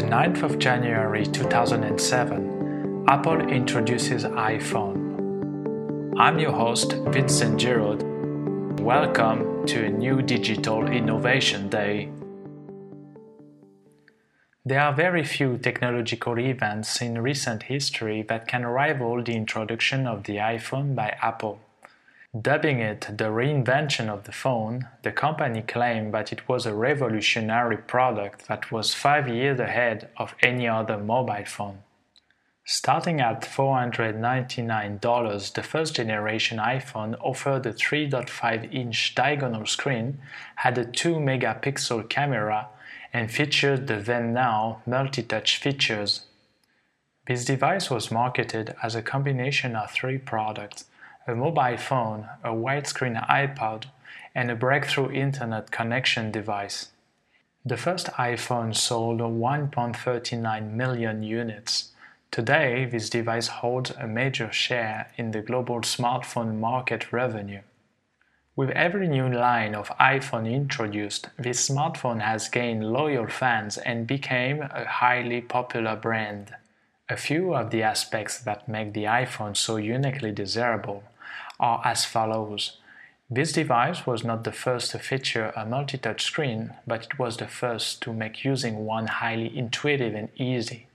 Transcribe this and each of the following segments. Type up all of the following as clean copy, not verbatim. the 9th of January 2007, Apple introduces iPhone. I'm your host, Vincent Giroud. Welcome to a new Digital Innovation Day. There are very few technological events in recent history that can rival the introduction of the iPhone by Apple. Dubbing it the reinvention of the phone, the company claimed that it was a revolutionary product that was 5 years ahead of any other mobile phone. Starting at $499, the first generation iPhone offered a 3.5-inch diagonal screen, had a 2-megapixel camera, and featured the then-now multi-touch features. This device was marketed as a combination of three products: a mobile phone, a widescreen iPod, and a breakthrough internet connection device. The first iPhone sold 1.39 million units. Today, this device holds a major share in the global smartphone market revenue. With every new line of iPhone introduced, this smartphone has gained loyal fans and became a highly popular brand. A few of the aspects that make the iPhone so uniquely desirable are as follows. This device was not the first to feature a multi-touch screen, but it was the first to make using one highly intuitive and easy.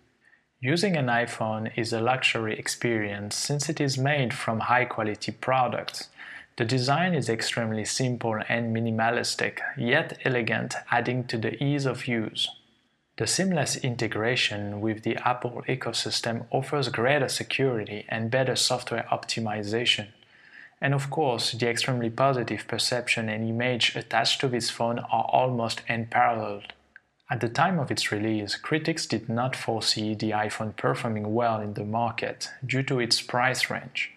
Using an iPhone is a luxury experience since it is made from high-quality products. The design is extremely simple and minimalistic, yet elegant, adding to the ease of use. The seamless integration with the Apple ecosystem offers greater security and better software optimization. And of course, the extremely positive perception and image attached to this phone are almost unparalleled. At the time of its release, critics did not foresee the iPhone performing well in the market due to its price range.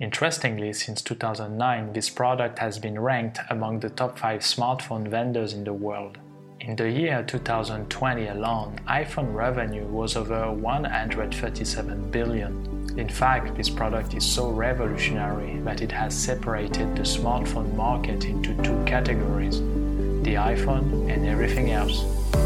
Interestingly, since 2009, this product has been ranked among the top 5 smartphone vendors in the world. In the year 2020 alone, iPhone revenue was over $137 billion. In fact, this product is so revolutionary that it has separated the smartphone market into two categories: the iPhone and everything else.